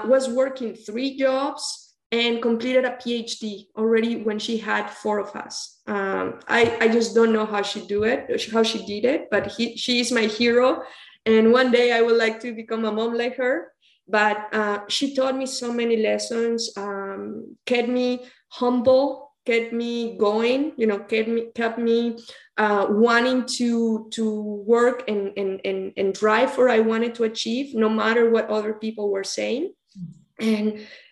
Was working 3 jobs and completed a PhD already when she had 4 of us. I just don't know how she did it, but she is my hero. And one day I would like to become a mom like her. But she taught me so many lessons, kept me humble, kept me going, you know, kept me wanting to work and drive for what I wanted to achieve, no matter what other people were saying.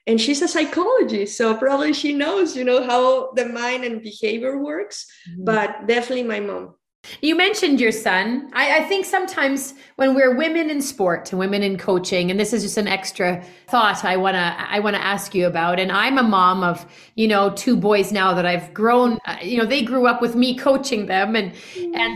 And she's a psychologist, so probably she knows, you know, how the mind and behavior works, but definitely my mom. You mentioned your son. I think sometimes when we're women in sport and women in coaching, and this is just an extra thought I wanna ask you about. And I'm a mom of, you know, 2 boys now that I've grown. You know, they grew up with me coaching them and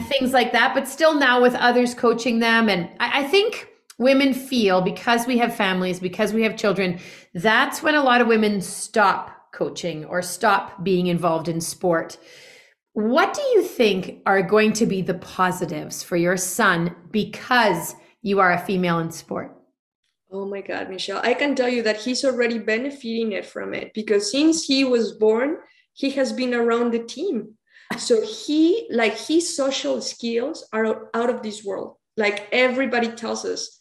things like that, but still now with others coaching them. And I think women feel, because we have families, because we have children, that's when a lot of women stop coaching or stop being involved in sport. What do you think are going to be the positives for your son because you are a female in sport? Oh my God, Michelle, I can tell you that he's already benefiting it from it, because since he was born, he has been around the team. So he, like, his social skills are out of this world. Like, everybody tells us,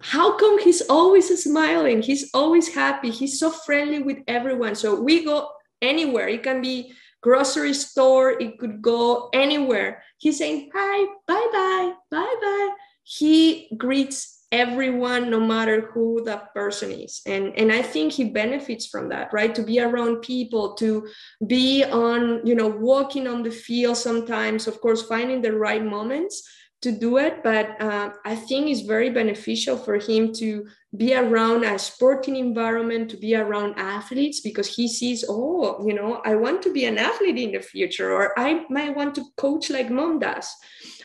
how come he's always smiling? He's always happy. He's so friendly with everyone. So we go anywhere. It can be grocery store. It could go anywhere. He's saying, hi, bye-bye, bye-bye. He greets everyone, no matter who that person is. And I think he benefits from that, right? To be around people, to be on, you know, walking on the field sometimes, of course, finding the right moments to do it. But I think it's very beneficial for him to be around a sporting environment, to be around athletes, because he sees, oh, you know, I want to be an athlete in the future, or I might want to coach like mom does.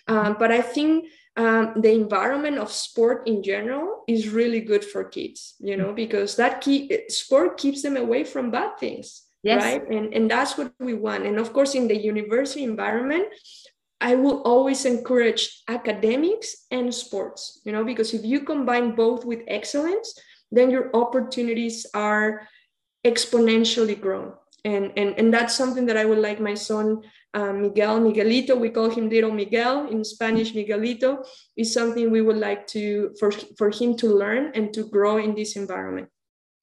But I think the environment of sport in general is really good for kids, you know, because that sport keeps them away from bad things, yes, right? And that's what we want. And of course, in the university environment, I will always encourage academics and sports, you know, because if you combine both with excellence, then your opportunities are exponentially grown. And that's something that I would like my son, Miguelito, we call him Little Miguel, in Spanish, Miguelito, is something we would like to, for him to learn and to grow in this environment.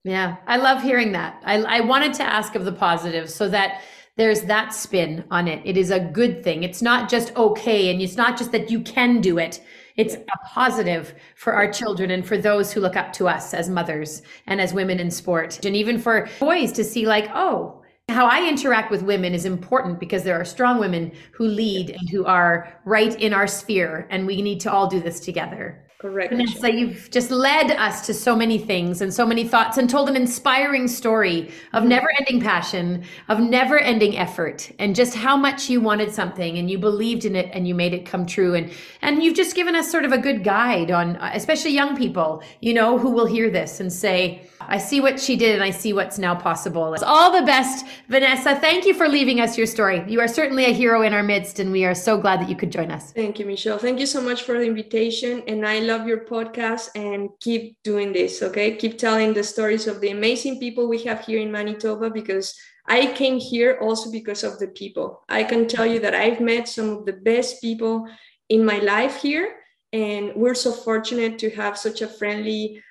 Yeah, I love hearing that. I wanted to ask of the positives so that there's that spin on it. It is a good thing. It's not just okay, and it's not just that you can do it. It's a positive for our children and for those who look up to us as mothers and as women in sport, and even for boys to see, like, oh, how I interact with women is important, because there are strong women who lead and who are right in our sphere, and we need to all do this together. Correct. Vanessa, you've just led us to so many things and so many thoughts, and told an inspiring story of never-ending passion, of never-ending effort, and just how much you wanted something and you believed in it and you made it come true. And you've just given us sort of a good guide on, especially young people, you know, who will hear this and say, I see what she did and I see what's now possible. It's all the best, Vanessa. Thank you for leaving us your story. You are certainly a hero in our midst, and we are so glad that you could join us. Thank you, Michelle. Thank you so much for the invitation, and I love your podcast, and keep doing this, okay? Keep telling the stories of the amazing people we have here in Manitoba, because I came here also because of the people. I can tell you that I've met some of the best people in my life here, and we're so fortunate to have such a friendly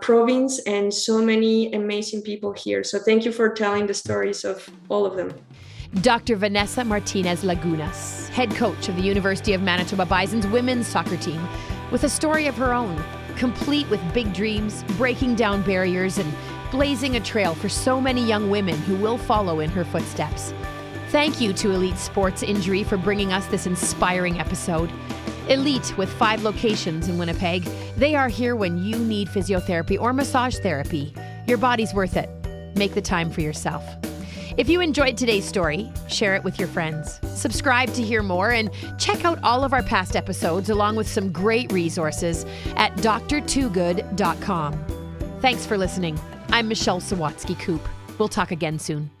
province and so many amazing people here. So thank you for telling the stories of all of them. Dr. Vanessa Martinez Lagunas, head coach of the University of Manitoba Bison's women's soccer team, with a story of her own, complete with big dreams, breaking down barriers, and blazing a trail for so many young women who will follow in her footsteps. Thank you to Elite Sports Injury for bringing us this inspiring episode. Elite, with 5 locations in Winnipeg, they are here when you need physiotherapy or massage therapy. Your body's worth it. Make the time for yourself. If you enjoyed today's story, share it with your friends. Subscribe to hear more, and check out all of our past episodes along with some great resources at drtoogood.com. Thanks for listening. I'm Michelle Sawatsky-Koop. We'll talk again soon.